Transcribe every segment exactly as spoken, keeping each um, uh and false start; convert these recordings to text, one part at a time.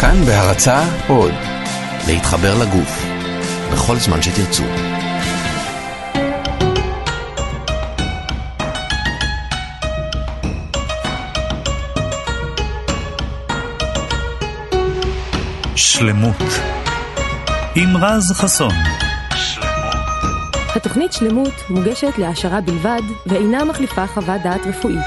כאן בהרצאה עוד. להתחבר לגוף. בכל זמן שתרצו. שלמות. עם רז חסון. התוכנית שלמות מוגשת להשערה בלבד ואינה מחליפה חוות דעת רפואית.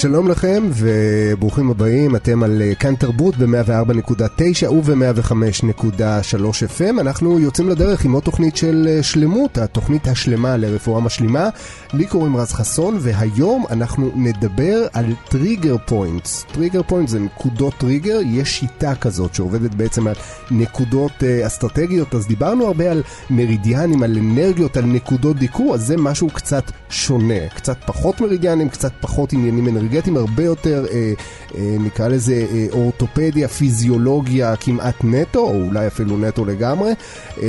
שלום לכם וברוכים הבאים, אתם על כאן תרבות ב-מאה וארבע נקודה תשע וב-מאה וחמש נקודה שלוש אף אם. אנחנו יוצאים לדרך עם עוד תוכנית של שלמות, התוכנית השלמה לרפואה משלימה. לי קוראים רז חסון, והיום אנחנו נדבר על טריגר פוינטס. טריגר פוינטס זה נקודות טריגר, יש שיטה כזאת שעובדת בעצם על נקודות אסטרטגיות. אז דיברנו הרבה על מרידיאנים, על אנרגיות, על נקודות דיקור, אז זה משהו קצת שונה, קצת פחות מרידיאנים, קצת פחות עניינים אנרגיות. הגעתי עם הרבה יותר, אה, אה, נקרא לזה אה, אורתופדיה, פיזיולוגיה כמעט נטו, או אולי אפילו נטו לגמרי. אה,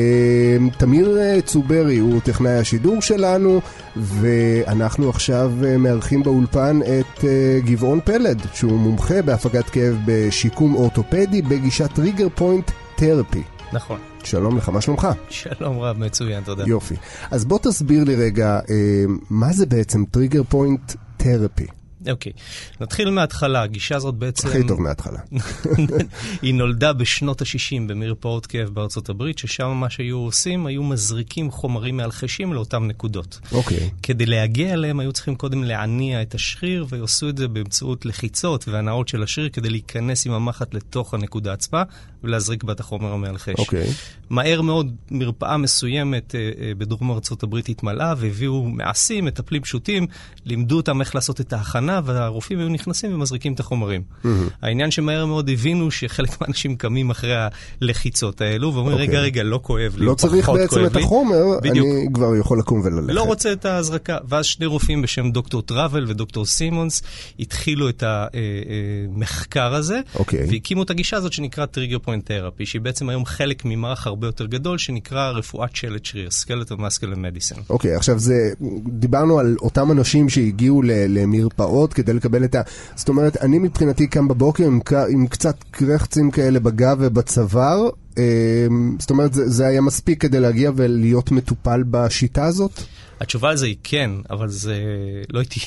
תמיר אה, צוברי הוא טכנאי השידור שלנו, ואנחנו עכשיו אה, מארחים באולפן את אה, גבעון פלד, שהוא מומחה בהפגת כאב בשיקום אורתופדי בגישת טריגר פוינט תרפי. נכון. שלום לך, מה שלומך? שלום רב, מצוין, תודה. יופי. אז בוא תסביר לי רגע, אה, מה זה בעצם טריגר פוינט תרפי? אוקיי, okay. נתחיל מההתחלה. הגישה הזאת בעצם... הכי טוב מההתחלה. היא נולדה בשנות ה-שישים במרפאות כאב בארצות הברית, ששם מה שהיו עושים, היו מזריקים חומרים מהלחשים לאותן נקודות. אוקיי. Okay. כדי להגיע אליהם, היו צריכים קודם להניע את השריר, ועשו את זה באמצעות לחיצות והנאות של השריר, כדי להיכנס עם המחט לתוך הנקודה עצמה, ולהזריק בה את החומר מהלחש. אוקיי. Okay. מהר מאוד, מרפאה מסוימת בדרום ארצות הברית התמלאה, והביאו מעשים, מטפלים פשוטים, לימדו אותם איך לעשות את ההכנה, והרופאים היו נכנסים ומזריקים את החומרים. Mm-hmm. העניין שמהר מאוד הבינו שחלק מהאנשים קמים אחרי הלחיצות האלו, ואומרים, okay. רגע, רגע, לא כואב לי, לא צריך בעצם את לי. החומר, בדיוק. אני כבר יכול לקום וללכת. לא רוצה את ההזרקה. ואז שני רופאים בשם דוקטור טראבל ודוקטור סימונס התחילו את המחקר הזה, okay. והקימו את הגישה הזאת שנקרא טריגר פוינט תרפי, שהיא בעצם היום חלק ממערך הרבה יותר גדול, שנקרא רפואת שלד שריר, Musculoskeletal Medicine. אוקיי, עכשיו זה, דיברנו על אותם אנשים שהגיעו למרפאות כדי לקבל את ה... זאת אומרת, אני מבחינתי קם בבוקר עם, עם קצת קרחצים כאלה בגב ובצוואר, זאת אומרת, זה, זה היה מספיק כדי להגיע ולהיות מטופל בשיטה הזאת? התשובה על זה היא כן, אבל זה... לא הייתי...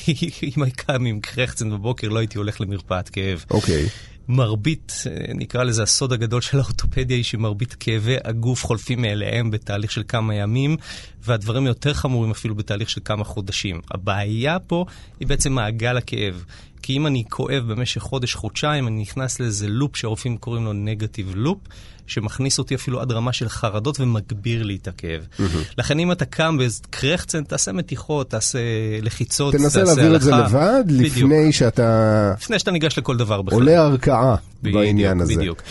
אם קם עם קרחצים בבוקר, לא הייתי הולך למרפאת כאב. אוקיי. Okay. מרבית, נקרא לזה הסוד הגדול של האורתופדיה, היא שמרבית כאבי הגוף חולפים מאליהם בתהליך של כמה ימים, והדברים יותר חמורים אפילו בתהליך של כמה חודשים. הבעיה פה היא בעצם מעגל הכאב. כי אם אני כואב במשך חודש, חודשיים, אני נכנס לאיזה לופ שהרופאים קוראים לו נגטיב לופ, שמכניס אותי אפילו עד רמה של חרדות ומגביר לי את הכאב. לכן אם אתה קם בקרחצן, תעשה מתיחות, תעשה לחיצות, תעשה הלכה. תנסה להעביר את זה לבד לפני שאתה... לפני שאתה ניגש לכל דבר בכלל. עולה הרכאה בעניין הזה. בדיוק.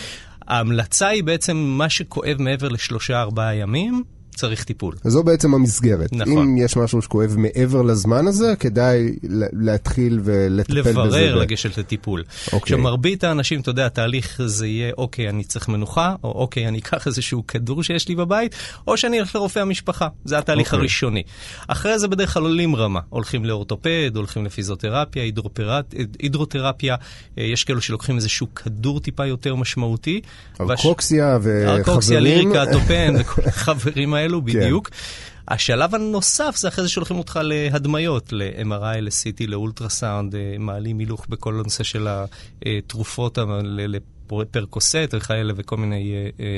ההמלצה היא בעצם מה שכואב מעבר לשלושה, ארבעה ימים, צריך טיפול. זו בעצם המסגרת. נכון. אם יש משהו שכואב מעבר לזמן הזה, כדאי להתחיל ולטפל בזה. לברר, לגשת לטיפול. אוקיי. שמרבית האנשים, אתה יודע, התהליך זה יהיה, אוקיי, אני צריך מנוחה, או אוקיי, אני אקח איזשהו כדור שיש לי בבית, או שאני אלך לרופא המשפחה. זה התהליך אוקיי. הראשוני. אחרי זה בדרך כלל עולים רמה. הולכים לאורתופד, הולכים לפיזיותרפיה, הידרופרט... הידרותרפיה. יש כאלו שלוקחים איזשהו כדור טיפה יותר משמעותי. ארקוקסיה וחברים. ארקוקסיה, ליריקה, טופן, וכל החברים האלה. אלו בדיוק. השלב הנוסף זה אחרי זה שולחים אותך להדמיות, ל-אם אר איי, ל-סי טי, לאולטרסאונד, מעלים הילוך בכל הנושא של התרופות, לפרקוסט וכאלה, וכל מיני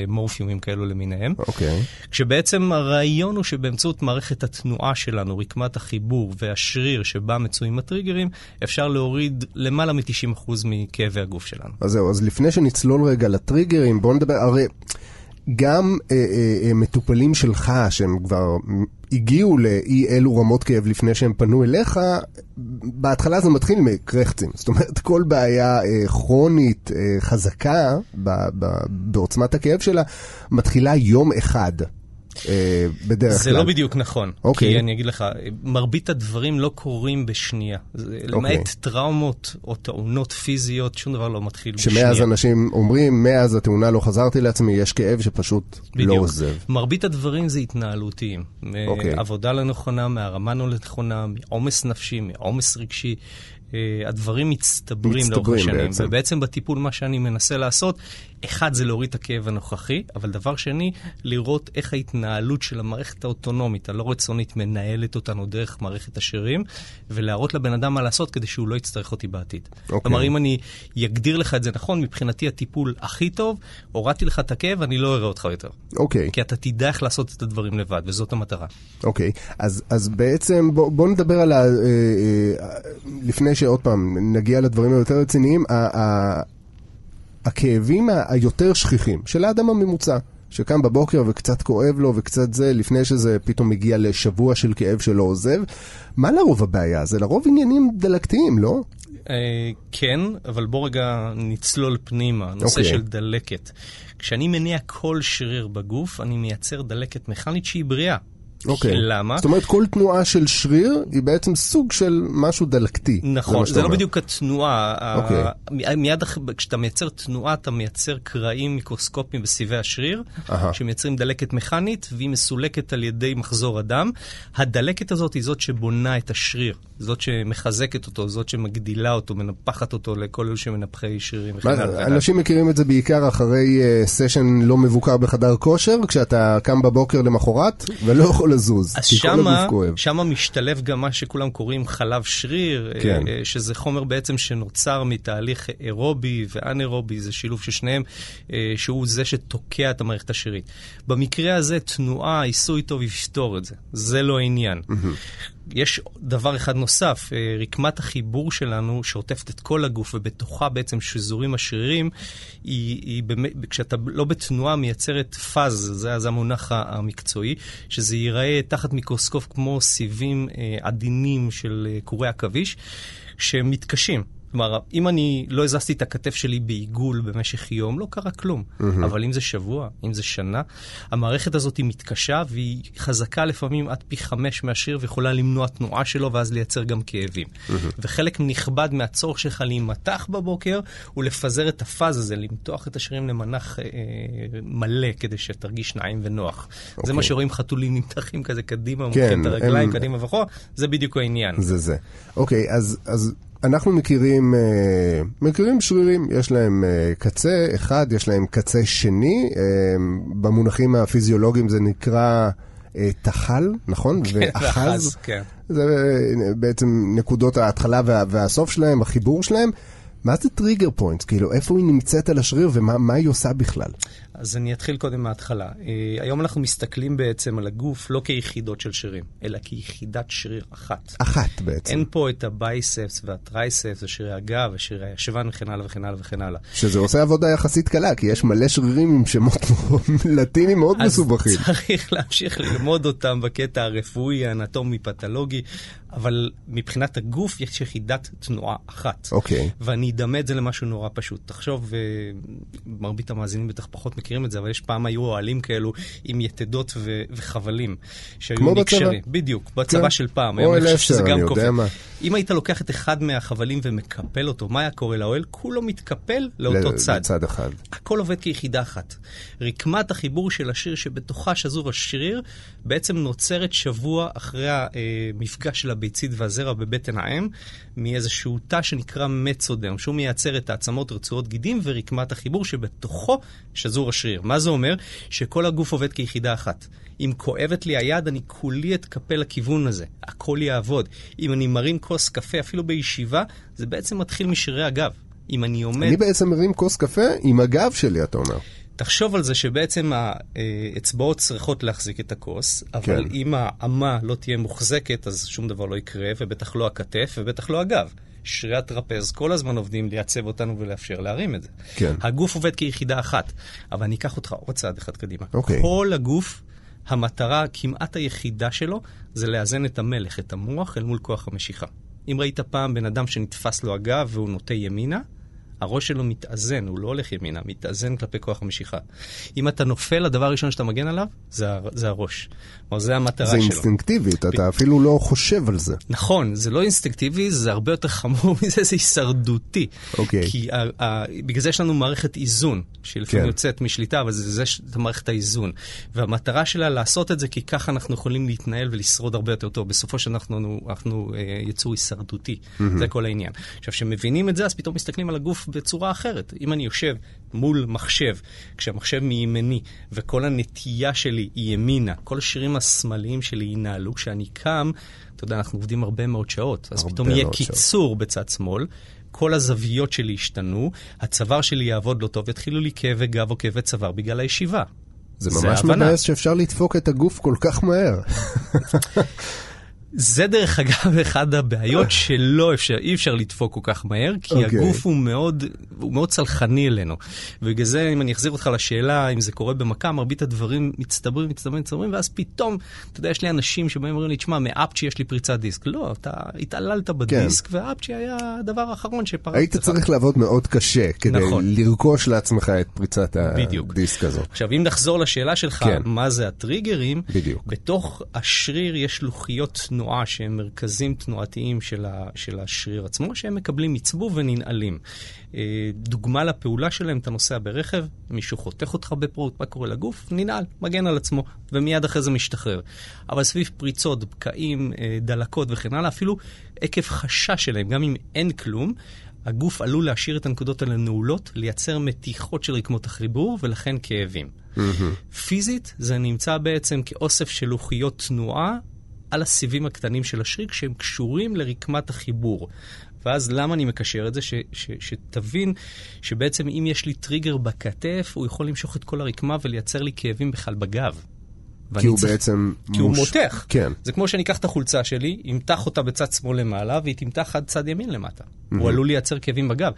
מורפיומים כאלו למיניהם. אוקיי. כשבעצם הרעיון הוא שבאמצעות מערכת התנועה שלנו, רקמת החיבור והשריר שבה מצויים הטריגרים, אפשר להוריד למעלה מ-תשעים אחוז מכאבי הגוף שלנו. אז זהו, אז לפני שנצלול רגע לטריגרים, בואו נדבר, הרי... גם אה, אה, מטופלים שלך שהם כבר הגיעו לאי אלו רמות כאב לפני שהם פנו אליך, בהתחלה זה מתחיל מקרחצים. זאת אומרת, כל בעיה אה, כרונית אה, חזקה ב, ב, בעוצמת הכאב שלה מתחילה יום אחד. זה לא בדיוק נכון, כי אני אגיד לך, מרבית הדברים לא קורים בשנייה, למעט טראומות או תאונות פיזיות, שום דבר לא מתחיל בשנייה. שמאז אנשים אומרים, מאז התאונה לא חזרתי לעצמי, יש כאב שפשוט לא עוזב. מרבית הדברים זה התנהלותיים, עבודה לנכונה, מהרמה לנכונה, מעומס נפשי, מעומס רגשי, הדברים מצטברים לאורך השנים, ובעצם בטיפול מה שאני מנסה לעשות אחד זה להוריד את הכאב הנוכחי, אבל דבר שני, לראות איך ההתנהלות של המערכת האוטונומית, הלא רצונית, מנהלת אותנו דרך מערכת השרירים, ולהראות לבן אדם מה לעשות כדי שהוא לא יצטרך אותי בעתיד. Okay. כלומר, אם אני יגדיר לך את זה נכון, מבחינתי הטיפול הכי טוב, הורדתי לך את הכאב, אני לא אראה אותך יותר. Okay. כי אתה תדע איך לעשות את הדברים לבד, וזאת המטרה. אוקיי, okay. אז, אז בעצם בוא, בוא נדבר על ה... לפני שעוד פעם נגיע לדברים היותר רציניים, ה... הכאבים היותר שכיחים של האדם הממוצע, שקם בבוקר וקצת כואב לו וקצת זה, לפני שזה פתאום מגיע לשבוע של כאב שלא עוזב, מה לרוב הבעיה? זה לרוב עניינים דלקתיים, לא? כן, אבל בוא רגע נצלול פנימה, נושא של דלקת. כשאני מניע כל שריר בגוף, אני מייצר דלקת מכנית שהיא בריאה. אוקיי. למה? זאת אומרת, כל תנועה של שריר היא בעצם סוג של משהו דלקתי. נכון, זה לא בדיוק התנועה. אוקיי. מיד כשאתה מייצר תנועה, אתה מייצר קרעים מיקרוסקופיים בסיבי השריר, שמייצרים דלקת מכנית, והיא מסולקת על ידי מחזור הדם. הדלקת הזאת היא זאת שבונה את השריר, זאת שמחזקת אותו, זאת שמגדילה אותו, מנפחת אותו לכל אלה שמנפחי שרירים. אנשים מכירים את זה בעיקר אחרי סשן לא מבוקר בחדר כושר, כשאתה קם בבוקר למחרת ולא יכול לזוז. אז שמה, שמה משתלב גם מה שכולם קוראים חלב שריר, כן. שזה חומר בעצם שנוצר מתהליך אירובי ואנאירובי, זה שילוב ששניהם, שהוא זה שתוקע את המערכת השרירית. במקרה הזה תנועה, עיסוי טוב יפתור את זה. זה לא העניין. Mm-hmm. יש דבר אחד נוסף, רקמת החיבור שלנו שעוטפת את כל הגוף ובתוכה בעצם שזורים השרירים, היא, היא באמת, כשאתה לא בתנועה מייצרת פאז, זה, זה המונח המקצועי, שזה ייראה תחת מיקרוסקופ כמו סיבים עדינים של קורי עכביש, שמתקשים. כלומר, אם אני לא הזזתי את הכתף שלי בעיגול במשך יום, לא קרה כלום. Mm-hmm. אבל אם זה שבוע, אם זה שנה, המערכת הזאת היא מתקשה, והיא חזקה לפעמים עד פי חמש מהשריר, ויכולה למנוע תנועה שלו, ואז לייצר גם כאבים. Mm-hmm. וחלק נכבד מהצורך שלך להימתח בבוקר, הוא לפזר את הפאז הזה, למתוח את השרירים למנח אה, מלא, כדי שתרגיש נעים ונוח. Okay. זה מה שרואים חתולים נמתחים כזה קדימה, כן, מוכן את הרגליים הם... קדימה וכו, זה בדיוק העניין. זה זה. אוקיי, okay, אז... אז... אנחנו מכירים, מכירים שרירים, יש להם קצה אחד, יש להם קצה שני, במונחים הפיזיולוגיים זה נקרא תחל, נכון? כן, ואחז, כן. זה בעצם נקודות ההתחלה וה, והסוף שלהם, החיבור שלהם. מה זה טריגר פוינטס? כאילו, איפה היא נמצאת על השריר ומה היא עושה בכלל? אז אני אתחיל קודם מההתחלה. היום אנחנו מסתכלים בעצם על הגוף לא כיחידות של שרירים, אלא כיחידת שריר אחת. אחת בעצם. אין פה את הבייספס והטרייספס, שרירי הגב, שרירי הישבן וכן הלאה וכן הלאה וכן הלאה. שזה עושה עבודה יחסית קלה, כי יש מלא שרירים עם שמות לטינים מאוד מסובכים. אז צריך להמשיך ללמוד אותם בקטע הרפואי, האנטומי, פתולוגי, אבל מבחינת הגוף יש יחידת תנועה אחת. אוקיי. ואני אדמה את זה למשהו נורא פשוט. תחשוב, מרבית המאזינים בטח פחות מכירים את זה, אבל יש פעם היו אוהלים כאלו עם יתדות ו- וחבלים. כמו בצבא. בדיוק, בצבא כן. של פעם. או אלף שזה גם קופל. אם היית לוקח את אחד מהחבלים ומקפל אותו, מה היה קורה לאוהל? כולו מתקפל לאותו ל- צד. לצד אחד. הכל עובד כיחידה אחת. רקמת החיבור של השריר שבתוכה שזור השריר, בעצם נוצרת שבוע אחרי המפגש של הביצית והזרע בבטן האם, מאיזשהו תא שנקרא מצודם, שהוא מייצר את העצמות רצועות גידים ורקמת החיבור שבתוכו שזור השריר. מה זה אומר? שכל הגוף עובד כיחידה אחת. אם כואבת לי היד, אני כולי אתקפל לכיוון הזה. הכל יעבוד. אם אני מרים כוס קפה, אפילו בישיבה, זה בעצם מתחיל משרירי הגב. אם אני עומד... אני בעצם מרים כוס קפה עם הגב שלי, אתה אומר. תחשוב על זה שבעצם האצבעות צריכות להחזיק את הכוס, אבל כן. אם האמה לא תהיה מוחזקת, אז שום דבר לא יקרה, ובטח לא הכתף, ובטח לא הגב. שרירי הטרפז כל הזמן עובדים לייצב אותנו ולאפשר להרים את זה. כן. הגוף עובד כיחידה אחת, אבל אני אקח אותך עוד צעד אחד קדימה. אוקיי. כל הגוף, המטרה כמעט היחידה שלו, זה לאזן את המלך, את המוח, אל מול כוח המשיכה. אם ראית פעם בן אדם שנתפס לו הגב והוא נוטה ימינה, הראש שלו מתאזן, הוא לא הולך ימינה, מתאזן כלפי כוח המשיכה. אם אתה נופל, הדבר הראשון שאתה מגן עליו, זה, זה הראש. או זה המטרה שלו. זה אינסטינקטיבית, אתה אפילו לא חושב על זה. נכון, זה לא אינסטינקטיבי, זה הרבה יותר חמור מזה, זה הישרדותי. אוקיי. כי ה, ה, בגלל זה יש לנו מערכת איזון, שהיא לפעמים יוצאת משליטה, אבל זה, זה מערכת האיזון. והמטרה שלה לעשות את זה, כי ככה אנחנו יכולים להתנהל ולשרוד הרבה יותר טוב. בסופו שאנחנו, אנחנו, אנחנו, יצור הישרדותי. זה כל העניין. עכשיו, שמבינים את זה, אז פתאום מסתכלים על הגוף הגוף בצורה אחרת. אם אני יושב מול מחשב, כשהמחשב מימיני, וכל הנטייה שלי היא ימינה, כל השרירים השמאליים שלי ינהלו, כשאני קם, אתה יודע, אנחנו עובדים הרבה מאוד שעות, אז פתאום יהיה קיצור בצד שמאל, כל הזוויות שלי השתנו, הצוואר שלי יעבוד לא טוב, יתחילו לי כאבי גב או כאבי צוואר בגלל הישיבה. זה ממש מבאס שאפשר לדפוק את הגוף כל כך מהר. זה דרך אגב אחד הבעיות שלא אפשר, אי אפשר לדפוק כל כך מהר, כי okay. הגוף הוא מאוד, הוא מאוד צלחני אלינו. ובגלל זה, אם אני אחזיר אותך לשאלה, אם זה קורה במכה, מרבית הדברים מצטברים, מצטברים, מצטברים, ואז פתאום, אתה יודע, יש לי אנשים שבהם אומרים לי, תשמע, מאפצ'י יש לי פריצת דיסק. לא, אתה התעללת בדיסק, כן. והאפצ'י היה הדבר האחרון שפרצת. היית צריך לעבוד מאוד קשה, כדי נכון. לרכוש לעצמך את פריצת בדיוק. הדיסק הזו. עכשיו, אם נחזור לשאלה שלך, כן. מה זה הטריגרים, בדיוק. בתוך השריר יש לוחיות נועד. שהם מרכזים תנועתיים של, ה, של השריר עצמו, שהם מקבלים מצבו וננעלים. דוגמה לפעולה שלהם, אתה נוסע ברכב, מישהו חותך אותך בפרוט, מה קורה לגוף? ננעל, מגן על עצמו, ומיד אחרי זה משתחרר. אבל סביב פריצות, בקעים, דלקות וכן הלאה, אפילו עקב חשש שלהם, גם אם אין כלום, הגוף עלול להשאיר את הנקודות האלה נעולות, לייצר מתיחות של רקמות החיבור, ולכן כאבים. פיזית, זה נמצא בעצם כאוסף של לוחיות תנועה, על הסיבים הקטנים של השריר, שהם קשורים לרקמת החיבור. ואז למה אני מקשר את זה? ש, ש, שתבין שבעצם אם יש לי טריגר בכתף, הוא יכול למשוך את כל הרקמה ולייצר לי כאבים בכלל בגב. כי הוא צריך, בעצם... כי מוש... הוא מותח. כן. זה כמו שאני אקח את החולצה שלי, ימתח אותה בצד שמאל למעלה, והיא תמתח עד צד ימין למטה. Mm-hmm. הוא עלול לייצר כאבים בגב.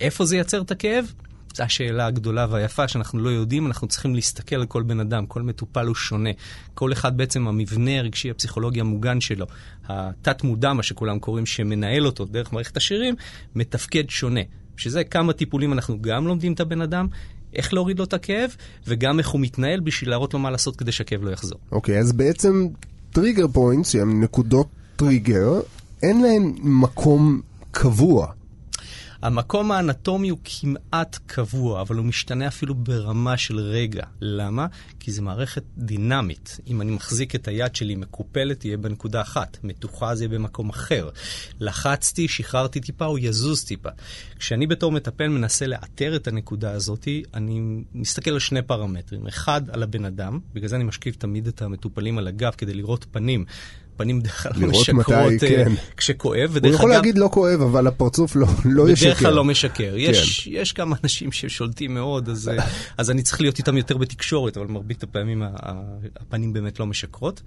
איפה זה ייצר את הכאב? זו השאלה הגדולה והיפה שאנחנו לא יודעים, אנחנו צריכים להסתכל על כל בן אדם, כל מטופל הוא שונה. כל אחד בעצם המבנה הרגשי, הפסיכולוגי המוגן שלו, התת מודע, מה שכולם קוראים, שמנהל אותו דרך מערכת השרירים, מתפקד שונה. שזה כמה טיפולים אנחנו גם לומדים את הבן אדם, איך להוריד לו את הכאב, וגם איך הוא מתנהל בשביל להראות לו מה לעשות כדי שהכאב לא יחזור. אוקיי, אז בעצם טריגר פוינטס, נקודות טריגר, אין להם מקום קבוע. המקום האנטומי הוא כמעט קבוע, אבל הוא משתנה אפילו ברמה של רגע. למה? כי זו מערכת דינמית. אם אני מחזיק את היד שלי מקופלת, תהיה בנקודה אחת. מתוחה זה יהיה במקום אחר. לחצתי, שחררתי טיפה, או יזוז טיפה. כשאני בתור מטפל מנסה לאתר את הנקודה הזאת, אני מסתכל על שני פרמטרים. אחד, על הבן אדם. בגלל זה אני משקיף תמיד את המטופלים על הגב, כדי לראות פנים. פנים דרך כלל משקרות כשכואב. הוא יכול להגיד לא כואב, אבל הפרצוף לא ישקר. בדרך כלל לא משקר. יש כמה אנשים ששולטים מאוד, אז אני צריך להיות איתם יותר בתקשורת, אבל מרבית הפעמים הפנים באמת לא משקרות.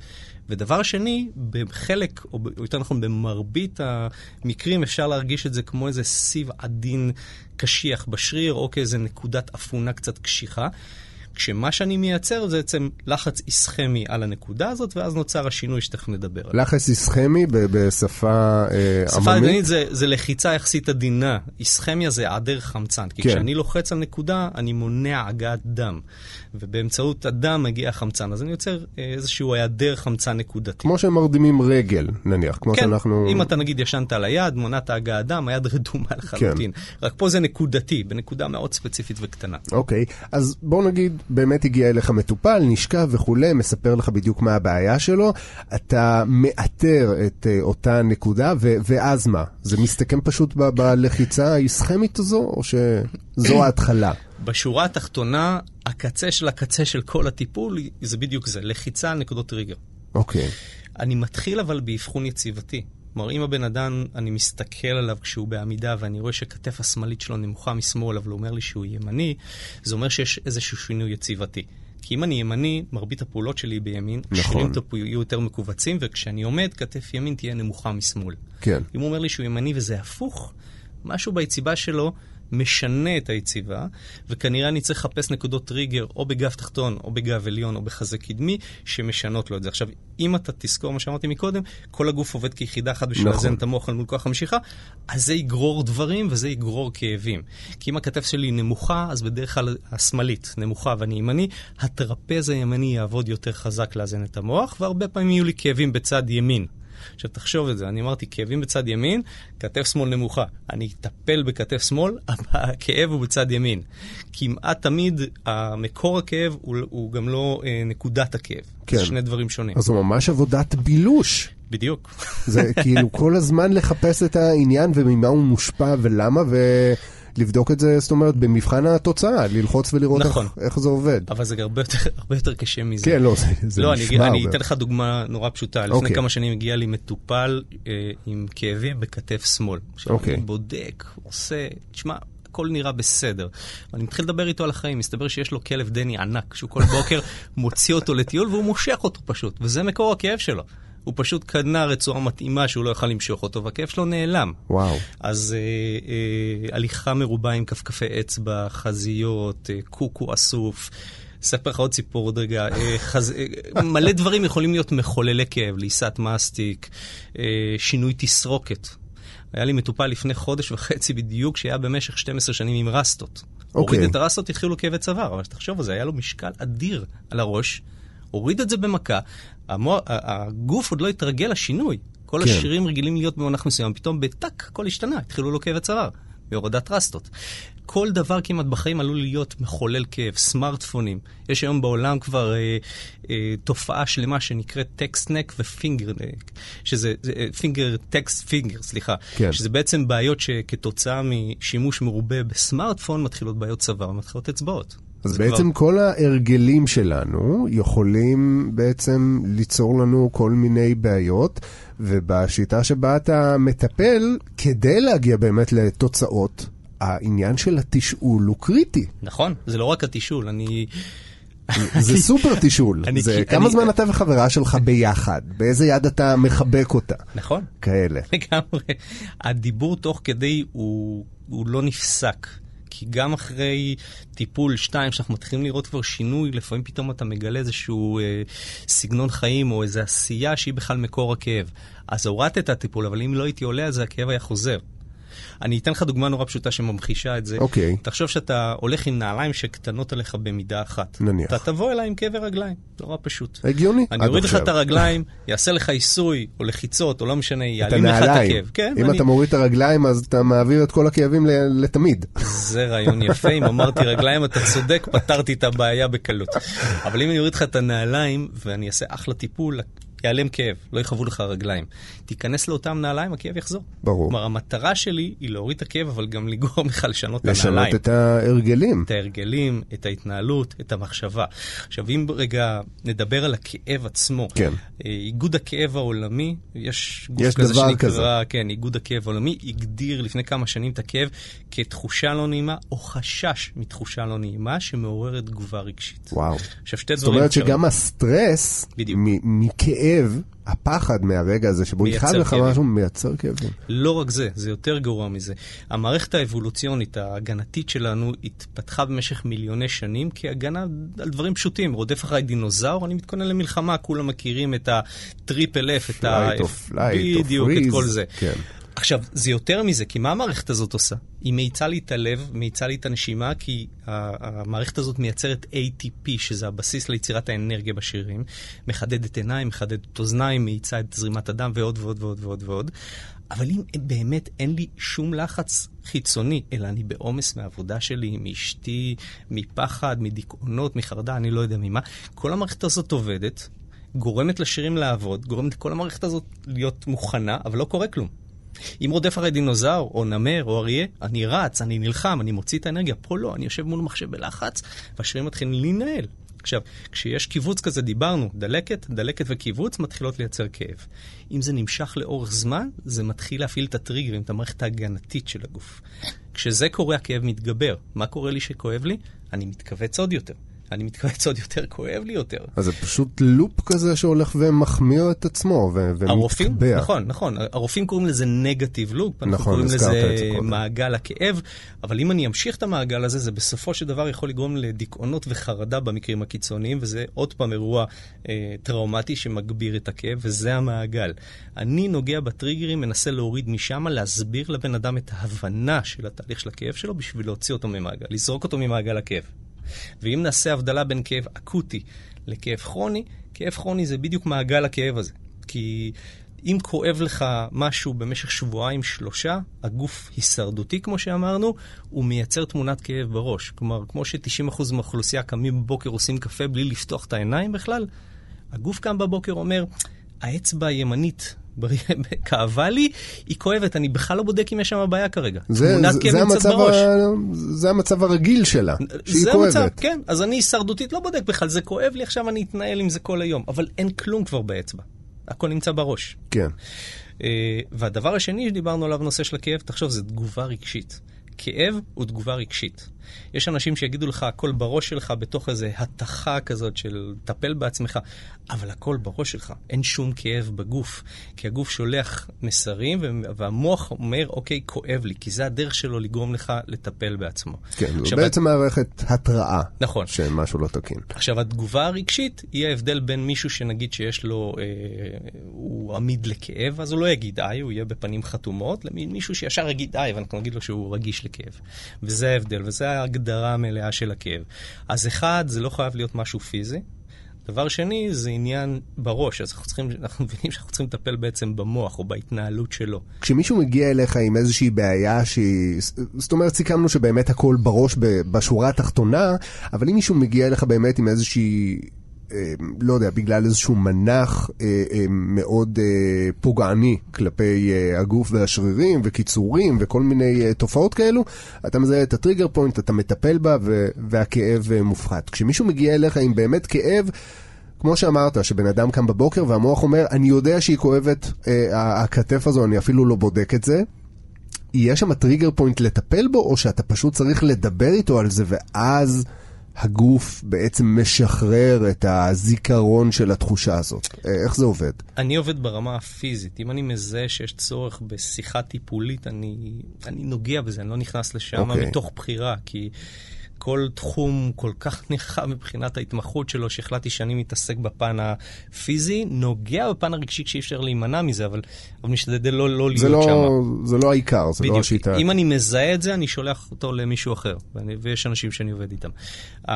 ודבר שני, בחלק, או יותר נכון, במרבית המקרים אפשר להרגיש את זה כמו איזה סיב עדין קשיח בשריר, או כאיזה נקודת אפונה קצת קשיחה. כשמה שאני מייצר זה בעצם לחץ איסכמי על הנקודה הזאת, ואז נוצר השינוי שתכף נדבר עליו. לחץ איסכמי בשפה עממית? שפה עדנית זה, זה לחיצה יחסית עדינה. איסכמיה זה עדר חמצן, כי כן. כשאני לוחץ על נקודה, אני מונע הגעת דם. ובאמצעות הדם מגיע חמצן, אז אני יוצר איזשהו עדר חמצן נקודתי. כמו שמרדימים רגל, נניח. כמו כן, שאנחנו... אם אתה נגיד ישנת על היד, מונעת הגעת דם, היד רדומה לחלוטין. כן. רק פה זה נקודתי, בנקודה מאוד ספציפית וקטנה. אוקיי, אז בוא נגיד באמת הגיע אליך מטופל, נשכב וכולי, מספר לך בדיוק מה הבעיה שלו, אתה מאתר את אותה נקודה, ו- ואז מה? זה מסתכם פשוט ב- בלחיצה היסכמית הזו, או שזו ההתחלה? בשורה התחתונה, הקצה של הקצה של כל הטיפול, זה בדיוק זה, לחיצה על נקודות טריגר. אוקיי. אני מתחיל אבל באבחון יציבתי. כלומר, אם הבן אדם, אני מסתכל עליו כשהוא בעמידה, ואני רואה שכתף השמאלית שלו נמוכה משמאל, אבל הוא אומר לי שהוא ימני, זה אומר שיש איזשהו שינוי יציבתי. כי אם אני ימני, מרבית הפעולות שלי בימין, נכון. שרירים יהיו יותר מקובצים, וכשאני עומד, כתף ימין תהיה נמוכה משמאל. כן. אם הוא אומר לי שהוא ימני וזה הפוך, משהו ביציבה שלו משנה את היציבה, וכנראה אני צריך לחפש נקודות טריגר, או בגב תחתון, או בגב עליון, או בחזה קדמי, שמשנות לו את זה. עכשיו, אם אתה תזכור מה שאמרתי מקודם, כל הגוף עובד כיחידה אחת בשביל לאזן את המוח מול כוח המשיכה, אז זה יגרור דברים, וזה יגרור כאבים. כי אם הכתף שלי נמוכה, אז בדרך כלל השמאלית נמוכה ואני ימני, הטרפז הימני יעבוד יותר חזק לאזן את המוח, והרבה פעמים יהיו לי כאבים בצד ימין. עכשיו תחשוב את זה, אני אמרתי כאבים בצד ימין, כתף שמאל נמוכה, אני אטפל בכתף שמאל, אבל הכאב הוא בצד ימין. כמעט תמיד המקור הכאב הוא, הוא גם לא אה, נקודת הכאב, כן. זה שני דברים שונים. אז זו ממש עבודת בילוש. בדיוק. זה כאילו כל הזמן לחפש את העניין וממה הוא מושפע ולמה ו... לבדוק את זה, זאת אומרת, במבחן התוצאה, ללחוץ ולראות נכון. איך, איך זה עובד. אבל זה הרבה יותר, הרבה יותר קשה מזה. כן, לא, זה, זה לא, נשמע. אני, אני אתן לך דוגמה נורא פשוטה. לפני אוקיי. כמה שנים הגיע לי מטופל אה, עם כאבים בכתף שמאל. אוקיי. הוא בודק, עושה, תשמע, הכל נראה בסדר. אני מתחיל לדבר איתו על החיים, מסתבר שיש לו כלב דני ענק, שהוא כל בוקר מוציא אותו לטיול, והוא מושך אותו פשוט, וזה מקור הכאב שלו. הוא פשוט קנה רצועה מתאימה שהוא לא יכל למשוך אותו, והכאב שלו נעלם. וואו. אז אה, אה, הליכה מרובה עם כפכפי אצבע, חזיות, אה, קוקו אסוף, ספר לך עוד סיפור עוד רגע, מלא דברים יכולים להיות מחוללי כאב, ליסת מסטיק, אה, שינוי תסרוקת. היה לי מטופל לפני חודש וחצי בדיוק, שהיה במשך שתים עשרה שנים עם רסטות. Okay. הוריד את הרסטות, התחילו כאבי צוואר, אבל תחשוב, זה היה לו משקל אדיר על הראש, הוריד את זה במכה, המוע... הגוף עוד לא התרגל לשינוי, כל כן. השירים רגילים להיות במונח מסוים, פתאום בטק, כל השתנה, התחילו לו כאבי צוואר, בהורדת רסטות. כל דבר כמעט בחיים עלול להיות מחולל כאב, סמארטפונים. יש היום בעולם כבר אה, אה, תופעה שלמה שנקראת טקסט-נק ופינגר-נק, שזה פינגר-טקסט-פינגר, סליחה. כן. שזה בעצם בעיות שכתוצאה משימוש מרובה בסמארטפון מתחילות בעיות צוואר, מתחילות אצבעות. אז בעצם כבר... כל ההרגלים שלנו יכולים בעצם ליצור לנו כל מיני בעיות, ובשיטה שבה אתה מטפל, כדי להגיע באמת לתוצאות, העניין של התשאול הוא קריטי. נכון, זה לא רק התשאול, אני... זה סופר תשאול. זה כמה זמן אתה וחברה שלך ביחד, באיזה יד אתה מחבק אותה. נכון. כאלה. לגמרי. הדיבור תוך כדי הוא לא נפסק. כי גם אחרי טיפול שתיים, שאנחנו מתחילים לראות כבר שינוי, לפעמים פתאום אתה מגלה איזשהו אה, סגנון חיים, או איזו עשייה שהיא בכלל מקור הכאב. אז הורדת את הטיפול, אבל אם לא הייתי עולה, אז הכאב היה חוזר. אני אתן לך דוגמה נורא פשוטה שממחישה את זה. Okay. תחשוב שאתה הולך עם נעליים שקטנות עליך במידה אחת. נניח. אתה תבוא אליי עם כאבי רגליים. נורא פשוט. הגיוני. אני אוריד לך את הרגליים, יעשה לך עיסוי או לחיצות, או לא משנה, יעלים לך את הכאב. כן, אם אני... אתה מוריד את הרגליים, אז אתה מעביר את כל הכאבים לתמיד. זה רעיון יפה. אם אמרתי רגליים, אתה צודק, פתרתי את הבעיה בקלות. אבל אם אני אוריד לך את הנעליים, ואני אעשה אחלה טיפול, יעלם כאב, לא יחוו לך רגליים. תיכנס לאותם נעליים, הכאב יחזור. ברור. כלומר, המטרה שלי היא להוריד את הכאב, אבל גם לגרום לך לשנות את הנעליים. לשנות את ההרגלים. את ההרגלים, את ההתנהלות, את המחשבה. עכשיו, אם רגע נדבר על הכאב עצמו. כן. איגוד הכאב העולמי, יש גוף יש כזה שנקרא, כזה. כן, איגוד הכאב העולמי, הגדיר לפני כמה שנים את הכאב כתחושה לא נעימה, או חשש מתחושה לא נעימה, שמעוררת תגובה רגשית. וואו. עכשיו, שתי דברים. זאת אומרת שגם הסטרס מכאב הפחד מהרגע הזה שבו יחד לך משהו מייצר כאבים. לא רק זה, זה יותר גרוע מזה. המערכת האבולוציונית, ההגנתית שלנו, התפתחה במשך מיליוני שנים כהגנה על דברים פשוטים. רודף אחרי דינוזאור, אני מתכונן למלחמה, כולם מכירים את הטריפל אף, את בדיוק, את כל זה. עכשיו, זה יותר מזה, כי מה המערכת הזאת עושה? היא מאיצה לי את הלב, מאיצה לי את הנשימה, כי המערכת הזאת מייצרת A T P, שזה הבסיס ליצירת האנרגיה בשרירים, מחדדת עיניים, מחדדת אוזניים, מאיצה את זרימת הדם, ועוד ועוד ועוד ועוד ועוד. אבל אם באמת אין לי שום לחץ חיצוני, אלא אני בעומס מהעבודה שלי, מאשתי, מפחד, מדיכאונות, מחרדה, אני לא יודע ממה, כל המערכת הזאת עובדת, גורמת לשרירים לעבוד, גורמת כל המערכת הזאת להיות מוכנה, אבל לא קורה כלום. אם רודף הרי דינוזאור, או נמר, או אריה, אני רץ, אני נלחם, אני מוציא את האנרגיה. פה לא, אני יושב מול מחשב בלחץ, והשרירים מתחילים להינעל. עכשיו, כשיש קיבוץ כזה, דיברנו, דלקת, דלקת וקיבוץ מתחילות לייצר כאב. אם זה נמשך לאורך זמן, זה מתחיל להפעיל את הטריגרים, את המערכת ההגנתית של הגוף. כשזה קורה, הכאב מתגבר. מה קורה לי שכואב לי? אני מתכווץ עוד יותר. אני מתכווץ עוד יותר, כואב לי יותר. אז זה פשוט לופ כזה שהולך ומחמיר את עצמו ומתקבע. הרופאים, נכון, נכון. הרופאים קוראים לזה נגטיב לופ, אנחנו קוראים לזה מעגל הכאב, אבל אם אני אמשיך את המעגל הזה, זה בסופו של דבר יכול לגרום לדיכאונות וחרדה במקרים הקיצוניים, וזה עוד פעם אירוע טראומטי שמגביר את הכאב, וזה המעגל. אני נוגע בטריגרים, מנסה להוריד משם, להסביר לבן אדם את ההבנה של התהליך של הכאב שלו, בשביל להוציא אותו ממעגל, לזרוק אותו ממעגל הכאב. ואם נעשה הבדלה בין כאב אקוטי לכאב כרוני, כאב כרוני זה בדיוק מעגל הכאב הזה. כי אם כואב לך משהו במשך שבועיים שלושה, הגוף הישרדותי, כמו שאמרנו, הוא מייצר תמונת כאב בראש. כלומר, כמו ש-תשעים אחוז מהאוכלוסייה קמים בבוקר, עושים קפה בלי לפתוח את העיניים בכלל, הגוף קם בבוקר אומר, האצבע הימנית כאבה לי, היא כואבת, אני בכלל לא בודק אם יש שם הבעיה כרגע. זה, זה, זה, המצב ה... זה המצב הרגיל שלה, שהיא זה כואבת. המצב, כן, אז אני שרדותית לא בודק בכלל, זה כואב לי, עכשיו אני אתנהל עם זה כל היום. אבל אין כלום כבר באצבע. הכל נמצא בראש. כן. והדבר השני שדיברנו עליו נושא של הכאב, תחשוב, זה תגובה רגשית. כאב הוא תגובה רגשית. יש אנשים שיגידו לך, הכל בראש שלך, בתוך איזו התחה כזאת של טפל בעצמך, אבל הכל בראש שלך. אין שום כאב בגוף, כי הגוף שולח מסרים, והמוח אומר, אוקיי, כואב לי, כי זה הדרך שלו לגרום לך לטפל בעצמו. כן, עכשיו, ובעצם מערכת התראה. נכון. שמשהו לא תקין. עכשיו, התגובה הרגשית היא ההבדל בין מישהו שנגיד שיש לו, אה, הוא עמיד לכאב, אז הוא לא יגיד איי, הוא יהיה בפנים חתומות, למישהו שישר יגיד איי, ואנחנו נגיד לו שהוא רגיש לכאב. וזה ההבדל, וזה ההגדרה המלאה של הכאב. אז אחד, זה לא חייב להיות משהו פיזי. דבר שני, זה עניין בראש. אז אנחנו צריכים, אנחנו מבינים שאנחנו צריכים לטפל בעצם במוח או בהתנהלות שלו. כשמישהו מגיע אליך עם איזושהי בעיה שהיא... זאת אומרת, סיכמנו שבאמת הכל בראש בשורה התחתונה, אבל אם מישהו מגיע אליך באמת עם איזושהי... לא יודע, בגלל איזשהו מנח מאוד פוגעני כלפי הגוף והשרירים וקיצורים וכל מיני תופעות כאלו, אתה מזהה את הטריגר פוינט, אתה מטפל בה והכאב מופחת. כשמישהו מגיע אליך עם באמת כאב, כמו שאמרת, שבן אדם קם בבוקר והמוח אומר, אני יודע שהיא כואבת הכתף הזו, אני אפילו לא בודק את זה, יהיה שם הטריגר פוינט לטפל בו, או שאתה פשוט צריך לדבר איתו על זה ואז... הגוף בעצם משחרר את הזיכרון של התחושה הזאת. איך זה עובד? אני עובד ברמה הפיזית. אם אני מזהה שיש צורך בשיחה טיפולית, אני, אני נוגע בזה, אני לא נכנס לשם okay. מתוך בחירה, כי כל תחום כל כך נרחב מבחינת ההתמחות שלו, שהחלטתי שאני מתעסק בפן הפיזי, נוגע בפן הרגשי כשאי אפשר להימנע מזה, אבל, אבל משתדל לא, לא להיות לא, שם. זה לא העיקר, זה בדיוק. לא השיטה. אם אני מזהה את זה, אני שולח אותו למישהו אחר, ואני, ויש אנשים שאני עובד איתם. Uh,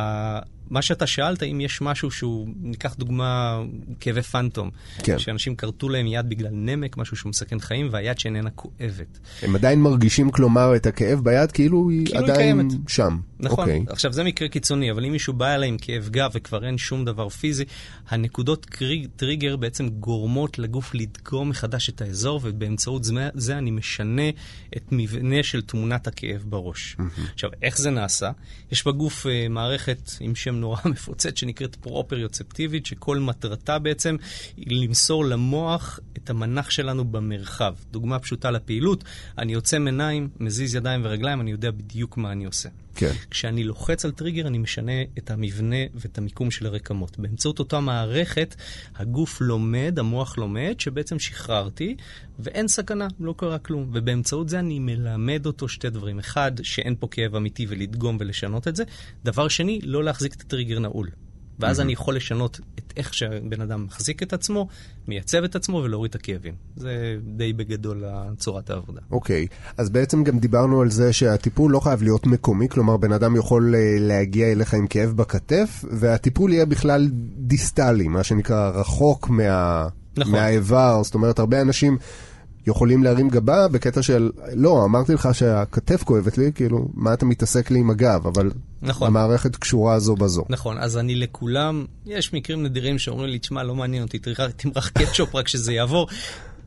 מה שאתה שאלת, אם יש משהו שהוא, ניקח דוגמה, כאבי פנטום, כן. שאנשים קרתו להם יד בגלל נמק, משהו שהוא מסכן חיים, והיד שאיננה כואבת. הם עדיין מרגישים, כלומר, את הכאב ביד, כאילו היא כאילו עדיין היא שם. נכון. Okay. עכשיו, זה מקרה קיצוני, אבל אם מישהו בא אליי עם כאב גב, וכבר אין שום דבר פיזי, הנקודות קריג, טריגר בעצם גורמות לגוף לדגום מחדש את האזור, ובאמצעות זה אני משנה את מבנה של תמונת הכאב בראש. Mm-hmm. עכשיו, איך זה נעשה? יש בגוף uh, מערכת עם שם נורא מפוצץ שנקראת פרופריוצפטיבית, שכל מטרתה בעצם היא למסור למוח את המנח שלנו במרחב. דוגמה פשוטה לפעילות, אני יוצא מניים, מזיז ידיים ורגליים, אני יודע בדיוק מה אני עושה. כן. כשאני לוחץ על טריגר, אני משנה את המבנה ואת המיקום של הרקמות. באמצעות אותה מערכת, הגוף לומד, המוח לומד, שבעצם שחררתי, ואין סכנה, לא קרה כלום. ובאמצעות זה אני מלמד אותו שתי דברים. אחד, שאין פה כאב אמיתי ולדגום ולשנות את זה. דבר שני, לא להחזיק את הטריגר נעול. ואז mm-hmm. אני יכול לשנות את איך שבן אדם מחזיק את עצמו, מייצב את עצמו ולהוריד את הכאבים. זה די בגדול צורת העבודה. אוקיי, okay. אז בעצם גם דיברנו על זה שהטיפול לא חייב להיות מקומי, כלומר בן אדם יכול להגיע אליך עם כאב בכתף, והטיפול יהיה בכלל דיסטלי, מה שנקרא רחוק מה... נכון. מהאיבר, זאת אומרת הרבה אנשים... יכולים להרים גבה בקטע של, לא, אמרתי לך שהכתף כואבת לי, כאילו, מה אתה מתעסק לי עם הגב, אבל נכון. המערכת קשורה זו בזו. נכון, אז אני לכולם, יש מקרים נדירים שאומרים לי, תשמע, לא מעניין אותי, תמרח קטשופ רק שזה יעבור.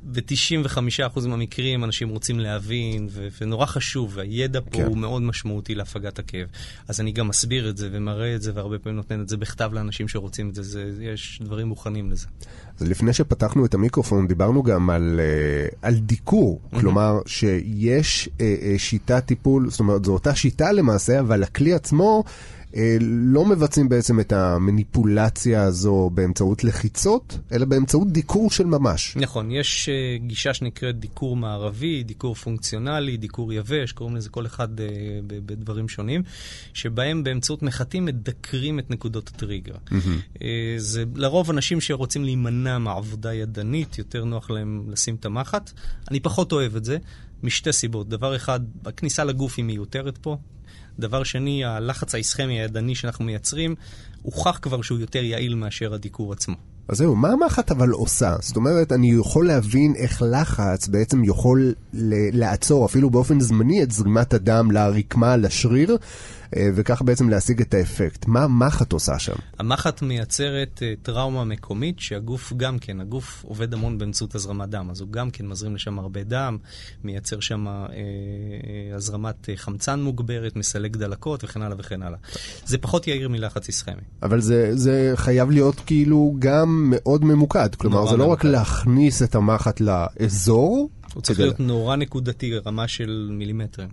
ב-תשעים וחמישה אחוז מהמקרים אנשים רוצים להבין, ו- ונורא חשוב, והידע פה כן. הוא מאוד משמעותי להפגת הכאב. אז אני גם מסביר את זה ומראה את זה, והרבה פעמים נותן את זה בכתב לאנשים שרוצים את זה, זה יש דברים מוכנים לזה. אז לפני שפתחנו את המיקרופון, דיברנו גם על, על דיקור, mm-hmm. כלומר שיש שיטה טיפול, זאת אומרת, זו אותה שיטה למעשה, אבל הכלי עצמו לא מבצעים בעצם את המניפולציה הזו באמצעות לחיצות, אלא באמצעות דיקור של ממש. נכון, יש גישה שנקראת דיקור מערבי, דיקור פונקציונלי, דיקור יבש, קוראים לזה כל אחד בדברים שונים, שבהם באמצעות מחטים מדקרים את נקודות הטריגר. זה לרוב אנשים שרוצים להימנע מעבודה ידנית, יותר נוח להם לשים את המחט. אני פחות אוהב את זה, משתי סיבות. דבר אחד, הכניסה לגוף היא מיותרת פה. דבר שני, הלחץ האיסכמי הידני שאנחנו מייצרים, הוכח כבר שהוא יותר יעיל מאשר הדיקור עצמו. אז זהו, מה המחט אבל עושה? זאת אומרת, אני יכול להבין איך לחץ בעצם יכול לעצור, אפילו באופן זמני, את זרימת הדם לרקמה, לשריר, וכך בעצם להשיג את האפקט. מה המחט עושה שם? המחט מייצרת טראומה מקומית שהגוף גם כן, הגוף עובד המון באמצעות הזרמת דם, אז הוא גם כן מזרים לשם הרבה דם, מייצר שם הזרמת חמצן מוגברת, מסלק דלקות וכן הלאה וכן הלאה. זה פחות יאיר מלחץ איסכמי. אבל זה, זה חייב להיות כאילו גם מאוד ממוקד, כלומר זה לא ממוקד. רק להכניס את המחט לאזור, הוא צריך להיות נורא נקודתי, רמה של מילימטרים.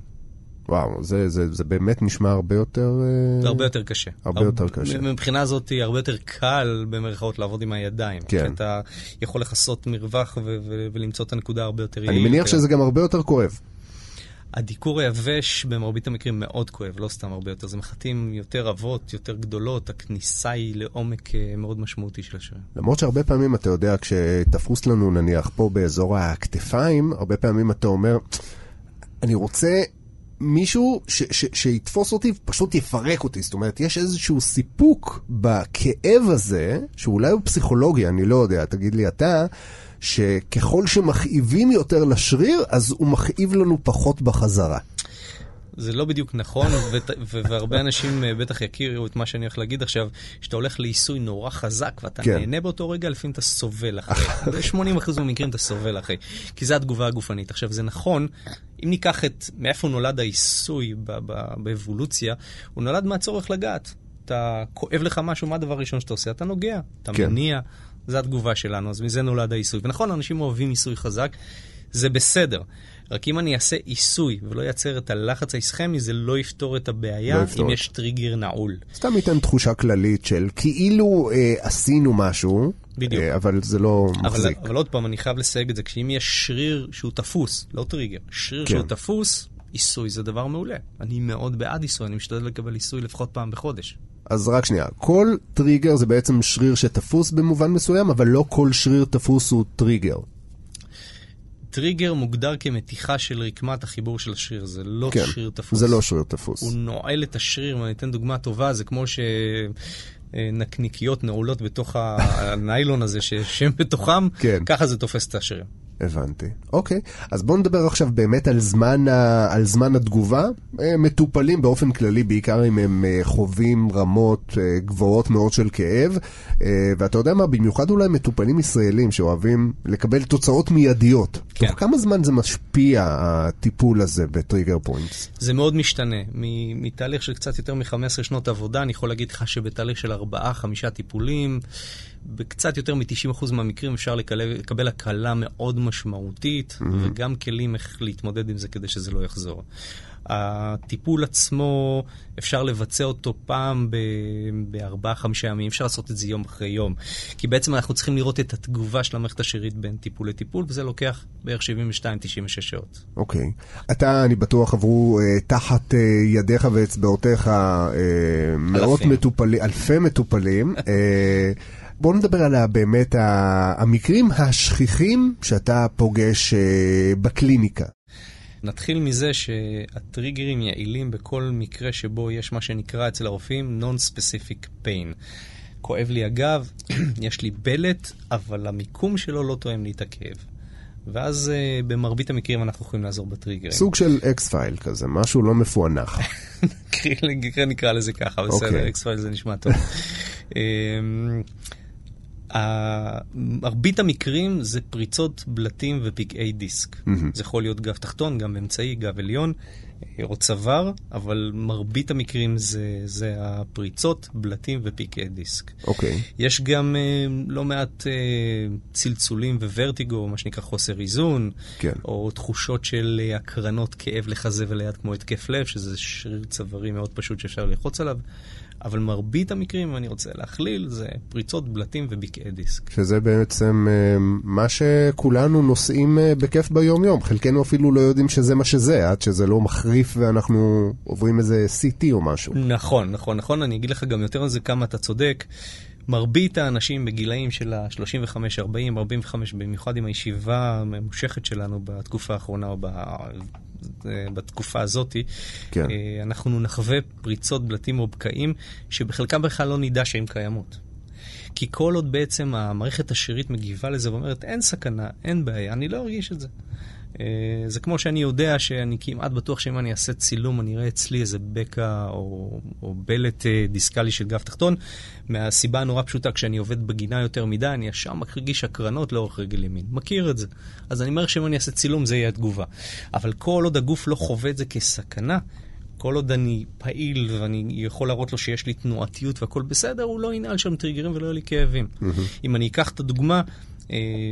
וואו, זה, זה, זה באמת נשמע הרבה יותר... הרבה יותר קשה. הרבה, הרבה יותר קשה. מבחינה הזאת, הרבה יותר קל במרכאות לעבוד עם הידיים. כן. כי אתה יכול לחסות מרווח ו- ו- ולמצוא את הנקודה הרבה יותר... אני מניח יותר. שזה גם הרבה יותר כואב. הדיקור היבש במרבית המקרים מאוד כואב, לא סתם הרבה יותר. זה מחתים יותר עבות, יותר גדולות, הכניסה היא לעומק מאוד משמעותי של השרירים. למרות שהרבה פעמים אתה יודע, כשתפוס לנו נניח פה באזור הכתפיים, הרבה פעמים אתה אומר, אני רוצה מישהו ש- ש- שיתפוס אותי ופשוט יפרק אותי. זאת אומרת, יש איזשהו סיפוק בכאב הזה, שאולי הוא פסיכולוגי, אני לא יודע, תגיד לי אתה, שככל שמכאיבים יותר לשריר, אז הוא מכאיב לנו פחות בחזרה. זה לא בדיוק נכון, והרבה אנשים בטח יכירו את מה שאני הולך להגיד עכשיו, שאתה הולך לעיסוי נורא חזק, ואתה נהנה באותו רגע, לפעמים אתה סובל אחרי. ב-שמונים אחוז מהמקרים אתה סובל אחרי, כי זו התגובה הגופנית. עכשיו, זה נכון, אם ניקח את מאיפה נולד העיסוי באבולוציה, הוא נולד מהצורך לגעת. אתה כואב לך משהו, מה הדבר הראשון שאתה עושה? אתה נוגע, אתה מניע. זו התגובה שלנו, אז מזה נולד העיסוי. ונכון, אנשים אוהבים עיסוי חזק, זה בסדר. רק אם אני אעשה עיסוי ולא ייצר את הלחץ האיסכמי, זה לא יפתור את הבעיה, לא יפתור. אם יש טריגר נעול. סתם ייתן תחושה כללית של כאילו אה, עשינו משהו, בדיוק. אה, אבל זה לא אבל, מחזיק. אבל עוד פעם, אני חייב לסייג את זה, כשאם יש שריר שהוא תפוס, לא טריגר, שריר כן. שהוא תפוס, עיסוי זה דבר מעולה. אני מאוד בעד עיסוי, אני משתדל לקבל עיסוי לפחות פעם בחודש. אז רק שנייה, כל טריגר זה בעצם שריר שתפוס במובן מסוים, אבל לא כל שריר תפוס הוא טריגר. טריגר מוגדר כמתיחה של רקמת החיבור של השריר, זה לא כן, שריר תפוס. זה לא שריר תפוס. הוא נועל את השריר, ואני אתן דוגמה טובה, זה כמו ש... נקניקיות נעולות בתוך הניילון הזה שהם בתוכם, כן. ככה זה תופס את השריר. הבנתי. אוקיי. אז בואו נדבר עכשיו באמת על זמן, ה... על זמן התגובה. מטופלים באופן כללי, בעיקר אם הם חווים רמות גבוהות מאוד של כאב. ואתה יודע מה, במיוחד אולי מטופלים ישראלים שאוהבים לקבל תוצאות מיידיות. כן. תוך כמה זמן זה משפיע, הטיפול הזה בטריגר פוינטס? זה מאוד משתנה. מ... מתהליך של קצת יותר מ-חמש עשרה שנות עבודה, אני יכול להגיד לך שבתהליך של ארבעה, חמישה טיפולים, בקצת יותר מ-תשעים אחוז מהמקרים אפשר לקבל הקלה מאוד משמעותית, mm-hmm. וגם כלים איך להתמודד עם זה כדי שזה לא יחזור. הטיפול עצמו, אפשר לבצע אותו פעם בארבעה, חמישה ימים, אפשר לעשות את זה יום אחרי יום, כי בעצם אנחנו צריכים לראות את התגובה של המערכת השרירית בין טיפול לטיפול, וזה לוקח בערך שבעים ושתיים עד תשעים ושש שעות. אוקיי. אתה, אני בטוח, עברו uh, תחת uh, ידיך ואצבעותיך uh, מאות מטופלים, אלפי מטופלים, uh, בואו נדבר על באמת המקרים השכיחים שאתה פוגש בקליניקה. נתחיל מזה שהטריגרים יעילים בכל מקרה שבו יש מה שנקרא אצל הרופאים non-specific pain. כואב לי הגב, יש לי בלט, אבל המיקום שלו לא תואם לי את הכאב. ואז במרבית המקרים אנחנו יכולים לעזור בטריגרים. סוג של אקס-פייל כזה, משהו לא מפוענח. נקרא לזה ככה, בסדר, אקס-פייל זה נשמע טוב. מרבית המקרים זה פריצות בלטים ופגעי דיסק. Mm-hmm. זה יכול להיות גב תחתון, גם באמצעי, גב עליון, או צוואר, אבל מרבית המקרים זה, זה הפריצות, בלטים ופגעי דיסק. אוקיי. Okay. יש גם אה, לא מעט אה, צלצולים וורטיגו, מה שנקרא חוסר איזון, כן. או תחושות של אה, הקרנות כאב לחזה וליד כמו התקף לב, שזה שריר צווארי מאוד פשוט שאפשר ללחוץ עליו. אבל מרבית המקרים, אני רוצה להכליל, זה פריצות, בלטים ובקעי דיסק. שזה בעצם מה שכולנו נוסעים בכיף ביום-יום. חלקנו אפילו לא יודעים שזה מה שזה, עד שזה לא מחריף ואנחנו עוברים איזה סי טי או משהו. נכון, נכון, נכון. אני אגיד לך גם יותר על זה כמה אתה צודק. מרבית האנשים בגילאים של ה-שלושים וחמש ארבעים, ארבעים וחמש, במיוחד עם הישיבה הממושכת שלנו בתקופה האחרונה או ב... בתקופה הזאת, כן. אנחנו נחווה פריצות, בלטים או בקעים, שבחלקם בכלל לא נדע שהן קיימות. כי כל עוד בעצם המערכת השרירית מגיבה לזה ואומרת, אין סכנה, אין בעיה, אני לא ארגיש את זה. זה כמו שאני יודע שאני כמעט בטוח שאם אני אעשה צילום, אני אראה אצלי איזה בקע או, או בלט דיסקלי של גב תחתון, מהסיבה הנורא פשוטה, כשאני עובד בגינה יותר מדי, אני ישר מרגיש הקרנות לאורך רגל ימין. מכיר את זה. אז אני אומר שאם אני אעשה צילום, זה יהיה התגובה. אבל כל עוד הגוף לא חווה את זה כסכנה, כל עוד אני פעיל ואני יכול להראות לו שיש לי תנועתיות והכל בסדר, הוא לא ינעל שם טריגרים ולא יהיה לי כאבים. אם אני אקח את הדוגמה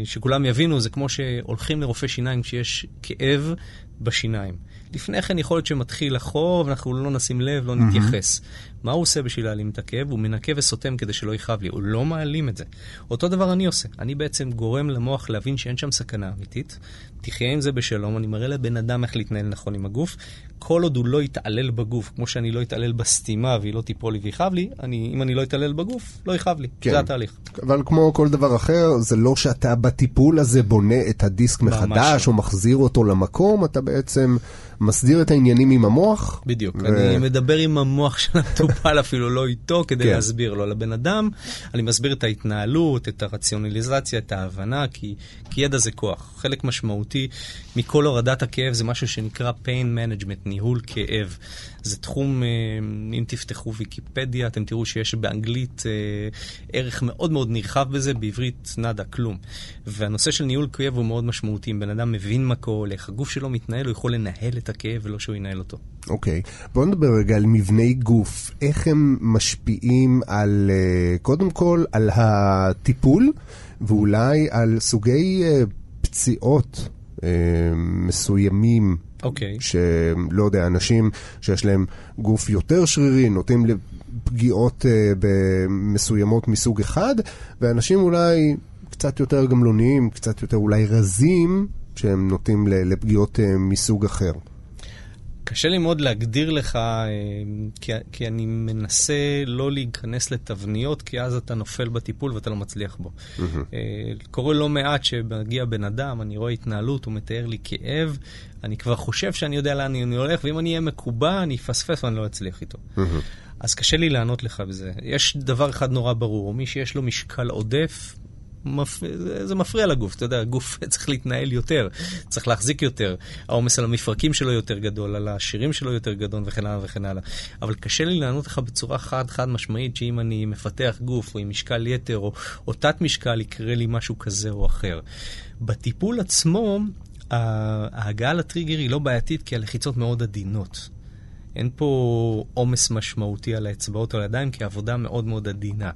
שכולם יבינו, זה כמו שהולכים לרופא שיניים כשיש כאב בשיניים. לפני כן יכול להיות שמתחיל לחור, ואנחנו לא נשים לב, לא נתייחס. מה הוא עושה בשביל להעלים את הכאב? הוא מנקה וסותם כדי שלא יחב לי. הוא לא מעלים את זה. אותו דבר אני עושה. אני בעצם גורם למוח להבין שאין שם סכנה אמיתית. תחיה עם זה בשלום. אני מראה לבן אדם איך להתנהל נכון עם הגוף. כל עוד הוא לא יתעלל בגוף, כמו שאני לא יתעלל בסתימה והיא לא תיפול לי ויחב לי, אני, אם אני לא יתעלל בגוף, לא יחב לי. כן. זה התהליך. אבל כמו כל דבר אחר, זה לא שאתה בטיפול הזה בונה את הדיסק מחדש, או מחזיר אותו למקום, אתה בעצם מסדיר את העניינים עם המוח. בדיוק. ו... אני מדבר עם המוח של המטופל, אפילו לא איתו, כדי כן. להסביר לו לבן אדם. אני מסביר את ההתנהלות, את הרציונליזציה, את ההבנה, כי, כי ידע זה כוח. חלק משמעותי מכל הורדת הכאב זה משהו שנקרא pain management, ניהול כאב. זה תחום, אם תפתחו ויקיפדיה, אתם תראו שיש באנגלית ערך מאוד מאוד נרחב בזה, בעברית נדה, כלום. והנושא של ניהול כאב הוא מאוד משמעותי. אם בן אדם מבין מה קורה, איך הגוף שלו מתנהל, הוא יכול לנהל את הכאב ולא שהוא ינהל אותו. אוקיי. בואו נדבר רגע על מבני גוף. איך הם משפיעים על, קודם כל, על הטיפול, ואולי על סוגי פציעות מסוימים, אוקיי. שלא יודע, אנשים שיש להם גוף יותר שרירי, נוטים לפגיעות מסוימות מסוג אחד, ואנשים אולי קצת יותר גמלוניים, קצת יותר אולי רזים, שהם נוטים לפגיעות מסוג אחר. קשה לי מאוד להגדיר לך, כי, כי אני מנסה לא להיכנס לתבניות, כי אז אתה נופל בטיפול ואתה לא מצליח בו. Mm-hmm. קורה לא מעט שמגיע בן אדם, אני רואה התנהלות, הוא מתאר לי כאב, אני כבר חושב שאני יודע לאן אני הולך, ואם אני אהיה מקובע, אני אפספס ואני לא אצליח איתו. Mm-hmm. אז קשה לי לענות לך בזה. יש דבר אחד נורא ברור, מי שיש לו משקל עודף, זה מפריע לגוף, אתה יודע, הגוף צריך להתנהל יותר, צריך להחזיק יותר, העומס על המפרקים שלו יותר גדול, על השירים שלו יותר גדול וכן הלאה וכן הלאה. אבל קשה לי לענות לך בצורה חד חד משמעית שאם אני מפתח גוף או עם משקל יתר או, או תת משקל יקרה לי משהו כזה או אחר. בטיפול עצמו ההגעה לטריגר היא לא בעייתית כי הלחיצות מאוד עדינות. אין פה עומס משמעותי על האצבעות או על הידיים כי העבודה מאוד מאוד עדינה.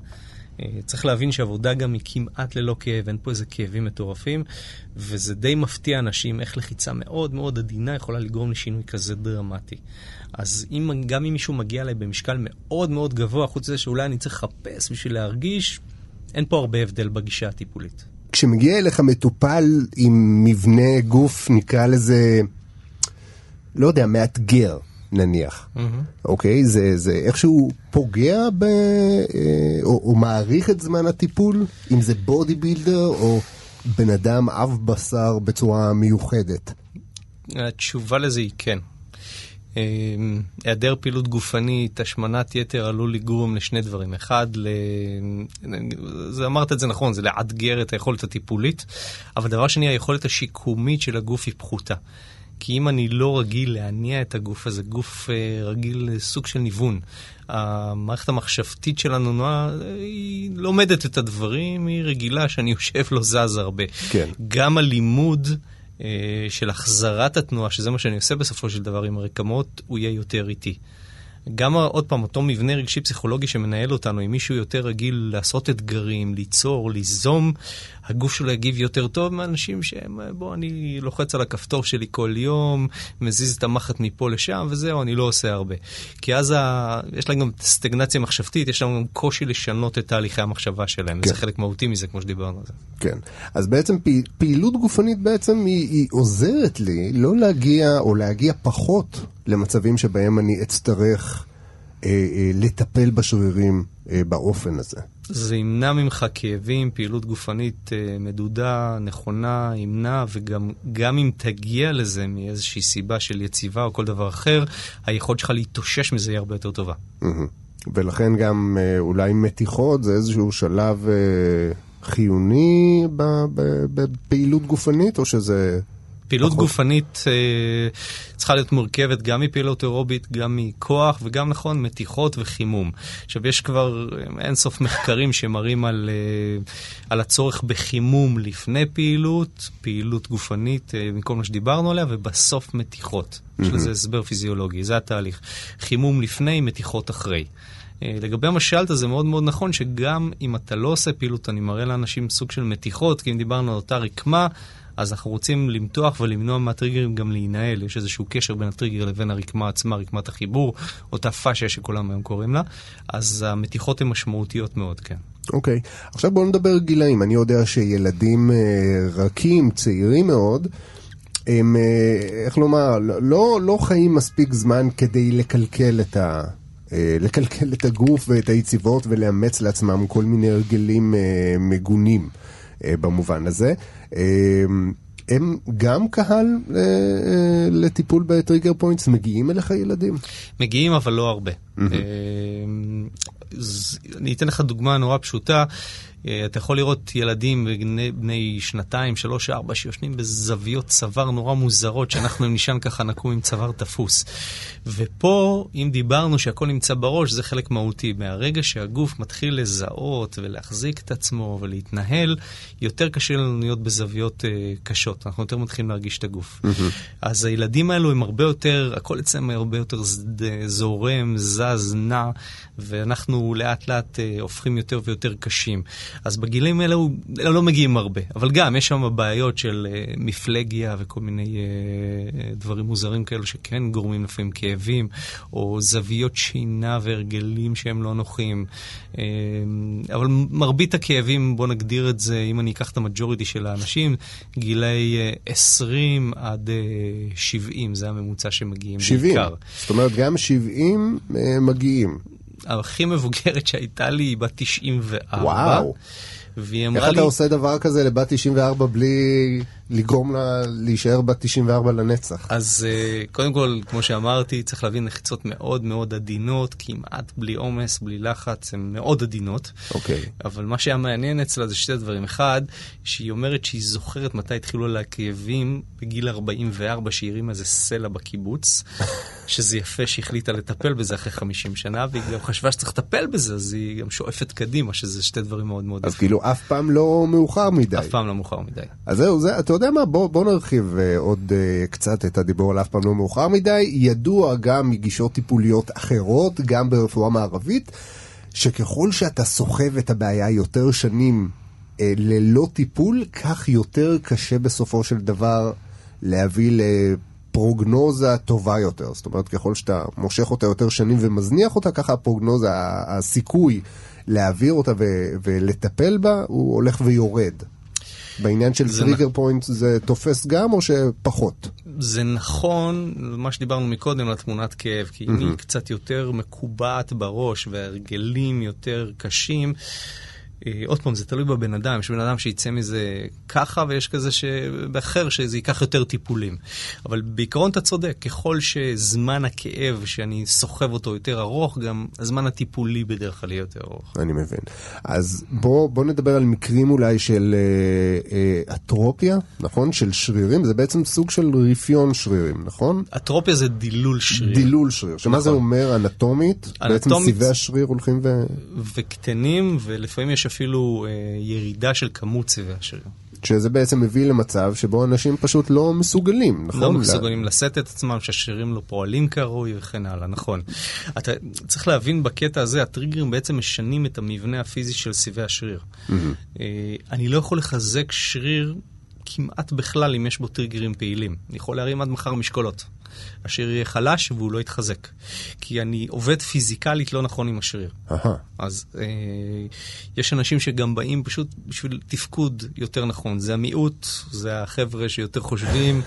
צריך להבין שהעבודה גם היא כמעט ללא כאב, אין פה איזה כאבים מטורפים, וזה די מפתיע אנשים איך לחיצה מאוד מאוד עדינה יכולה לגרום לשינוי כזה דרמטי. אז אם, גם אם מישהו מגיע אליי במשקל מאוד מאוד גבוה, חוץ זה שאולי אני צריך לחפש בשביל להרגיש, אין פה הרבה הבדל בגישה הטיפולית. כשמגיע אליך מטופל עם מבנה גוף, נקרא לזה, לא יודע, מאתגר. נניח, אוקיי? זה, זה איכשהו פוגע ב, או, או מעריך את זמן הטיפול, אם זה בודי בילדר או בן אדם אב בשר בצורה מיוחדת. התשובה לזה היא כן. היעדר פעילות גופנית, השמנת יתר עלול לגרום לשני דברים. אחד, אמרת את זה נכון, זה לאתגר את היכולת הטיפולית, אבל דבר שני, היכולת השיקומית של הגוף היא פחותה. כי אם אני לא רגיל להניע את הגוף הזה, גוף רגיל לסוג של ניוון. המערכת המחשבתית שלנו, היא לומדת את הדברים, היא רגילה שאני יושב לא זז הרבה. כן. גם הלימוד של החזרת התנועה, שזה מה שאני עושה בסופו של דבר עם הרקמות, הוא יהיה יותר איטי. גם עוד פעם, אותו מבנה רגשי פסיכולוגי שמנהל אותנו, אם מישהו יותר רגיל לעשות אתגרים, ליצור, ליזום, הגוף שלו יגיב יותר טוב מאנשים שהם, בוא, אני לוחץ על הכפתור שלי כל יום, מזיז את המחט מפה לשם, וזהו, אני לא עושה הרבה. כי אז ה... יש להם גם סטגנציה מחשבתית, יש להם גם קושי לשנות את תהליכי המחשבה שלהם. כן. זה חלק מהותי מזה, כמו שדיברנו על זה. כן. אז בעצם פעילות גופנית בעצם היא, היא עוזרת לי לא להגיע או להגיע פחות למצבים שבהם אני אצטרך אה, אה, לטפל בשרירים אה, באופן הזה. זה ימנע ממך כאבים, פעילות גופנית אה, מדודה, נכונה, ימנע, וגם גם אם תגיע לזה מאיזושהי סיבה של יציבה או כל דבר אחר, היכולת שלך להתאושש מזה היא הרבה יותר טובה. Mm-hmm. ולכן גם אה, אולי מתיחות זה איזשהו שלב אה, חיוני בפעילות גופנית, או שזה... פעילות גופנית צריכה להיות מורכבת גם מפעילות אירובית, גם מכוח, וגם נכון, מתיחות וחימום. עכשיו, יש כבר אינסוף מחקרים שמראים על, על הצורך בחימום לפני פעילות, פעילות גופנית, מכל מה שדיברנו עליה, ובסוף מתיחות. יש לזה הסבר פיזיולוגי, זה התהליך. חימום לפני, מתיחות אחרי. לגבי מה שאלת, זה מאוד מאוד נכון שגם אם אתה לא עושה פעילות, אני מראה לאנשים סוג של מתיחות, כי אם דיברנו על אותה רקמה, אז אנחנו רוצים למתוח ולמנוע מהטריגרים גם להינעל. יש איזשהו קשר בין הטריגר לבין הרקמה עצמה, רקמת החיבור, אותה פאשיה שכולם היום קוראים לה. אז המתיחות הן משמעותיות מאוד, כן. אוקיי. עכשיו בואו נדבר גילאים. אני יודע שילדים רכים, צעירים מאוד, הם, איך לומר, לא, לא חיים מספיק זמן כדי לקלקל את ה... לקלקל את הגוף ואת היציבות ולאמץ לעצמם כל מיני הרגלים מגונים במובן הזה. הם גם קהל לטיפול בטריגר פוינטס, מגיעים אליך ילדים? מגיעים, אבל לא הרבה. אני אתן לך דוגמה נורא פשוטה. אתה יכול לראות ילדים בני שנתיים, שלוש, ארבע, שיושנים בזוויות צוואר נורא מוזרות, שאנחנו נשען ככה נקום עם צוואר תפוס. ופה, אם דיברנו שהכל נמצא בראש, זה חלק מהותי. מהרגע שהגוף מתחיל לזהות ולהחזיק את עצמו ולהתנהל, יותר קשה לנו להיות בזוויות קשות. אנחנו יותר מתחילים להרגיש את הגוף. אז הילדים האלו הם הרבה יותר, הכל אצלם הרבה יותר זורם, זז, נע, ואנחנו לאט לאט הופכים יותר ויותר קשים. אז בגילים האלה לא מגיעים הרבה, אבל גם יש שם בעיות של מפלגיה וכל מיני דברים מוזרים כאלו שכן גורמים לפעמים כאבים, או זוויות שינה והרגלים שהם לא נוחים. אבל מרבית הכאבים, בוא נגדיר את זה, אם אני אקח את המג'וריטי של האנשים, גילי עשרים עד שבעים, זה הממוצע שמגיעים בעיקר. זאת אומרת, גם שבעים מגיעים. הכי מבוגרת שהייתה לי היא בת תשעים וארבע. וואו. והיא אמרה לי... איך אתה עושה דבר כזה לבת תשעים וארבע בלי לגרום לה להישאר בת תשעים וארבע לנצח? אז קודם כל, כמו שאמרתי, צריך להבין לחיצות מאוד מאוד עדינות, כמעט בלי אומס, בלי לחץ, הן מאוד עדינות. אוקיי. אבל מה שהיה מעניין אצלה זה שתי דברים. אחד, שהיא אומרת שהיא זוכרת מתי התחילו לה כאבים בגיל ארבעים וארבע, שהירים איזה סלע בקיבוץ, שזה יפה שהחליטה לטפל בזה אחרי חמישים שנה, והיא גם חשבה שצריך לטפל בזה, אז היא גם שואפת קדימה, שזה שתי דברים מאוד מאוד יפה. אף פעם לא מאוחר מדי. אף פעם לא מאוחר מדי. אז זהו, זה, אתה יודע מה? בוא, בוא נרחיב uh, עוד uh, קצת את הדיבור על אף פעם לא מאוחר מדי. ידוע גם מגישות טיפוליות אחרות, גם ברפואה מערבית, שככל שאתה סוחב את הבעיה יותר שנים uh, ללא טיפול, כך יותר קשה בסופו של דבר להביא לפרוגנוזה טובה יותר. זאת אומרת, ככל שאתה מושך אותה יותר שנים ומזניח אותה, ככה הפרוגנוזה, הסיכוי להעביר אותה ו- ולטפל בה, הוא הולך ויורד. בעניין של טריגר פוינט זה תופס גם או שפחות? זה נכון, מה שדיברנו מקודם לתמונת כאב, כי אם היא קצת יותר מקובעת בראש והרגלים יותר קשים, עוד פעם, זה תלוי בבן אדם. יש בן אדם שיצא מזה ככה, ויש כזה שבאחר שזה ייקח יותר טיפולים. אבל בעיקרון אתה צודק, ככל שזמן הכאב שאני סוחב אותו יותר ארוך, גם הזמן הטיפולי בדרך כלל יותר ארוך. אני מבין. אז בוא, בוא נדבר על מקרים אולי של אטרופיה, נכון? של שרירים. זה בעצם סוג של רפיון שרירים, נכון? אטרופיה זה דילול שריר. דילול שריר. שמה זה אומר? אנטומית? בעצם סיבי השריר הולכים ו... וקטנים, ולפעמים יש אפילו אה, ירידה של כמות צבע שריר. שזה בעצם מביא למצב שבו אנשים פשוט לא מסוגלים, נכון? לא מסוגלים לשאת את עצמם, שהשרירים לא פועלים כראוי וכן הלאה, נכון. אתה צריך להבין בקטע הזה, הטריגרים בעצם משנים את המבנה הפיזי של סיבי השריר. Mm-hmm. אה, אני לא יכול לחזק שריר כמעט בכלל אם יש בו טריגרים פעילים. אני יכול להרים עד מחר משקולות. השריר יהיה חלש והוא לא יתחזק. כי אני עובד פיזיקלית לא נכון עם השריר. Aha. אז אה, יש אנשים שגם באים פשוט בשביל תפקוד יותר נכון. זה המיעוט, זה החבר'ה שיותר חושבים,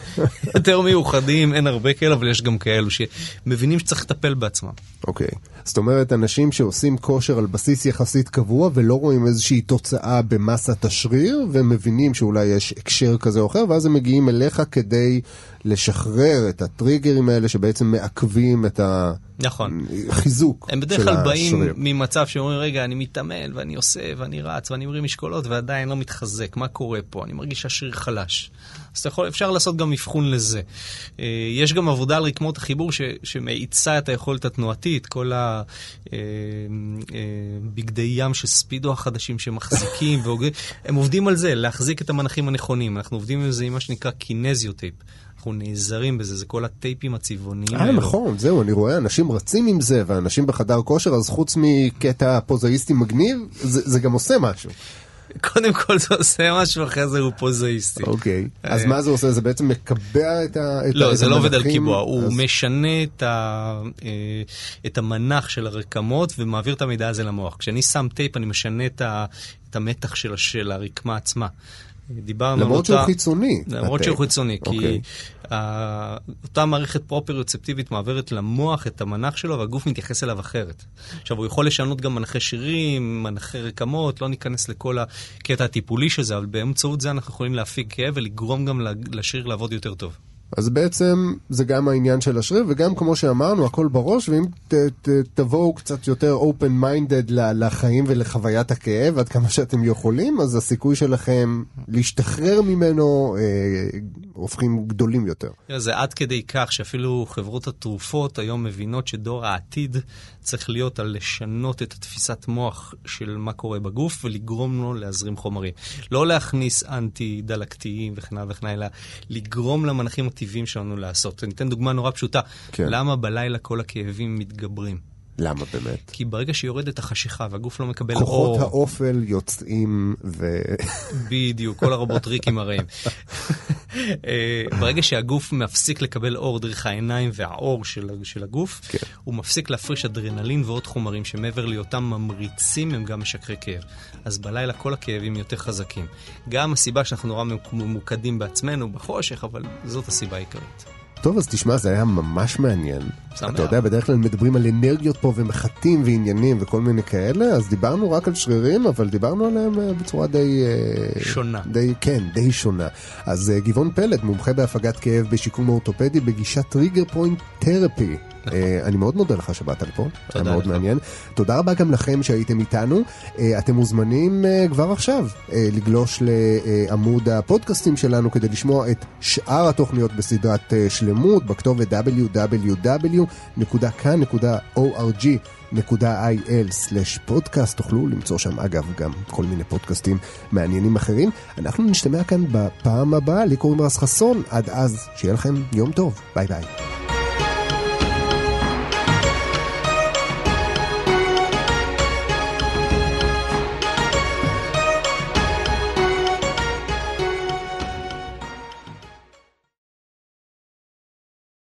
יותר מיוחדים, אין הרבה כאלה, אבל יש גם כאלו שמבינים שצריך לטפל בעצמם. אוקיי. Okay. זאת אומרת, אנשים שעושים כושר על בסיס יחסית קבוע ולא רואים איזושהי תוצאה במסת השריר, ומבינים שאולי יש הקשר כזה או אחר, ואז הם מגיעים אליך כדי לשחרר את הטריגרים האלה שבעצם מעכבים את החיזוק של השריר. הם בדרך כלל באים ממצב שאומרים, רגע, אני מתאמן ואני עושה ואני רץ ואני מרים משקולות ועדיין לא מתחזק. מה קורה פה? אני מרגיש שהשריר חלש. אז אפשר לעשות גם מבחון לזה. יש גם עבודה על רקמות החיבור שמאיצה את היכולת התנועתית, כל הבגדי ים של ספידו החדשים שמחזיקים. הם עובדים על זה, להחזיק את המנחים הנכונים. אנחנו עובדים על זה עם מה שנקרא קינזיוטייפ. אנחנו נעזרים בזה, זה כל הטייפים הצבעוניים. אה, נכון, זהו, אני רואה, אנשים רצים עם זה, ואנשים בחדר כושר, אז חוץ מקטע פוזאיסטי מגניב, זה, זה גם עושה משהו. קודם כל זה עושה משהו, אחרי זה הוא פוזאיסטי. אוקיי, אז מה זה עושה? זה בעצם מקבע את ה... לא, זה לא עובד על קיבוע, הוא משנה את המנח של הרקמות, ומעביר את המידע הזה למוח. כשאני שם טייפ, אני משנה את המתח של הרקמה עצמה. למרות שהוא חיצוני. למרות שהוא חיצוני, כי אותה מערכת פרופריוצפטיבית מעברת למוח את המנח שלו, והגוף מתייחס אליו אחרת. עכשיו, הוא יכול לשנות גם מנחי שירים, מנחי רקמות, לא ניכנס לכל הקטע הטיפולי של זה, אבל באמצעות זה אנחנו יכולים להפיק כאב ולגרום גם לשריר לעבוד יותר טוב. אז בעצם זה גם העניין של השריר, וגם כמו שאמרנו, הכל בראש, ואם ת, ת, תבואו קצת יותר open-minded לחיים ולחוויית הכאב, עד כמה שאתם יכולים, אז הסיכוי שלכם להשתחרר ממנו אה, הופכים גדולים יותר. זה עד כדי כך שאפילו חברות התרופות היום מבינות שדור העתיד צריך להיות על לשנות את התפיסת מוח של מה קורה בגוף, ולגרום לו להזרים חומרים. לא להכניס אנטי-דלקתיים וכן וכן, אלא לגרום למנחים הטבעיים שלנו לעשות. אני אתן דוגמה נורא פשוטה. כן. למה בלילה כל הכאבים מתגברים? למה באמת? כי ברגע שיורדת החשיכה והגוף לא מקבל אור... כוחות האופל יוצאים ו... בדיוק, כל הרובוטריקים הרעים. ברגע שהגוף מפסיק לקבל אור דרך העיניים והאור של, של הגוף, כן. הוא מפסיק להפריש אדרנלין ועוד חומרים שמעבר להיותם ממריצים הם גם משקרי כאב. אז בלילה כל הכאבים יותר חזקים. גם הסיבה שאנחנו נורא ממוקדים בעצמנו בחושך, אבל זאת הסיבה העיקרית. טוב, אז תשמע, זה היה ממש מעניין. שמח. אתה יודע, בדרך כלל מדברים על אנרגיות פה ומחתים ועניינים וכל מיני כאלה, אז דיברנו רק על שרירים, אבל דיברנו עליהם בצורה די... שונה. די, כן, די שונה. אז גבעון פלד, מומחה בהפגת כאב בשיקום אורתופדי בגישת טריגר פוינט תרפי. אני מאוד מודה לך שבאת לפה, היה מאוד מעניין. תודה רבה גם לכם שהייתם איתנו. אתם מוזמנים כבר עכשיו לגלוש לעמוד הפודקאסטים שלנו כדי לשמוע את שאר התוכניות בסדרת שלמות בכתובת דאבליו דאבליו דאבליו נקודה כאן נקודה או אר ג'י נקודה איי אל סלש פודקאסט. תוכלו למצוא שם אגב גם כל מיני פודקאסטים מעניינים אחרים. אנחנו נשתמע כאן בפעם הבאה. לי קוראים רז חסון, עד אז שיהיה לכם יום טוב, ביי ביי.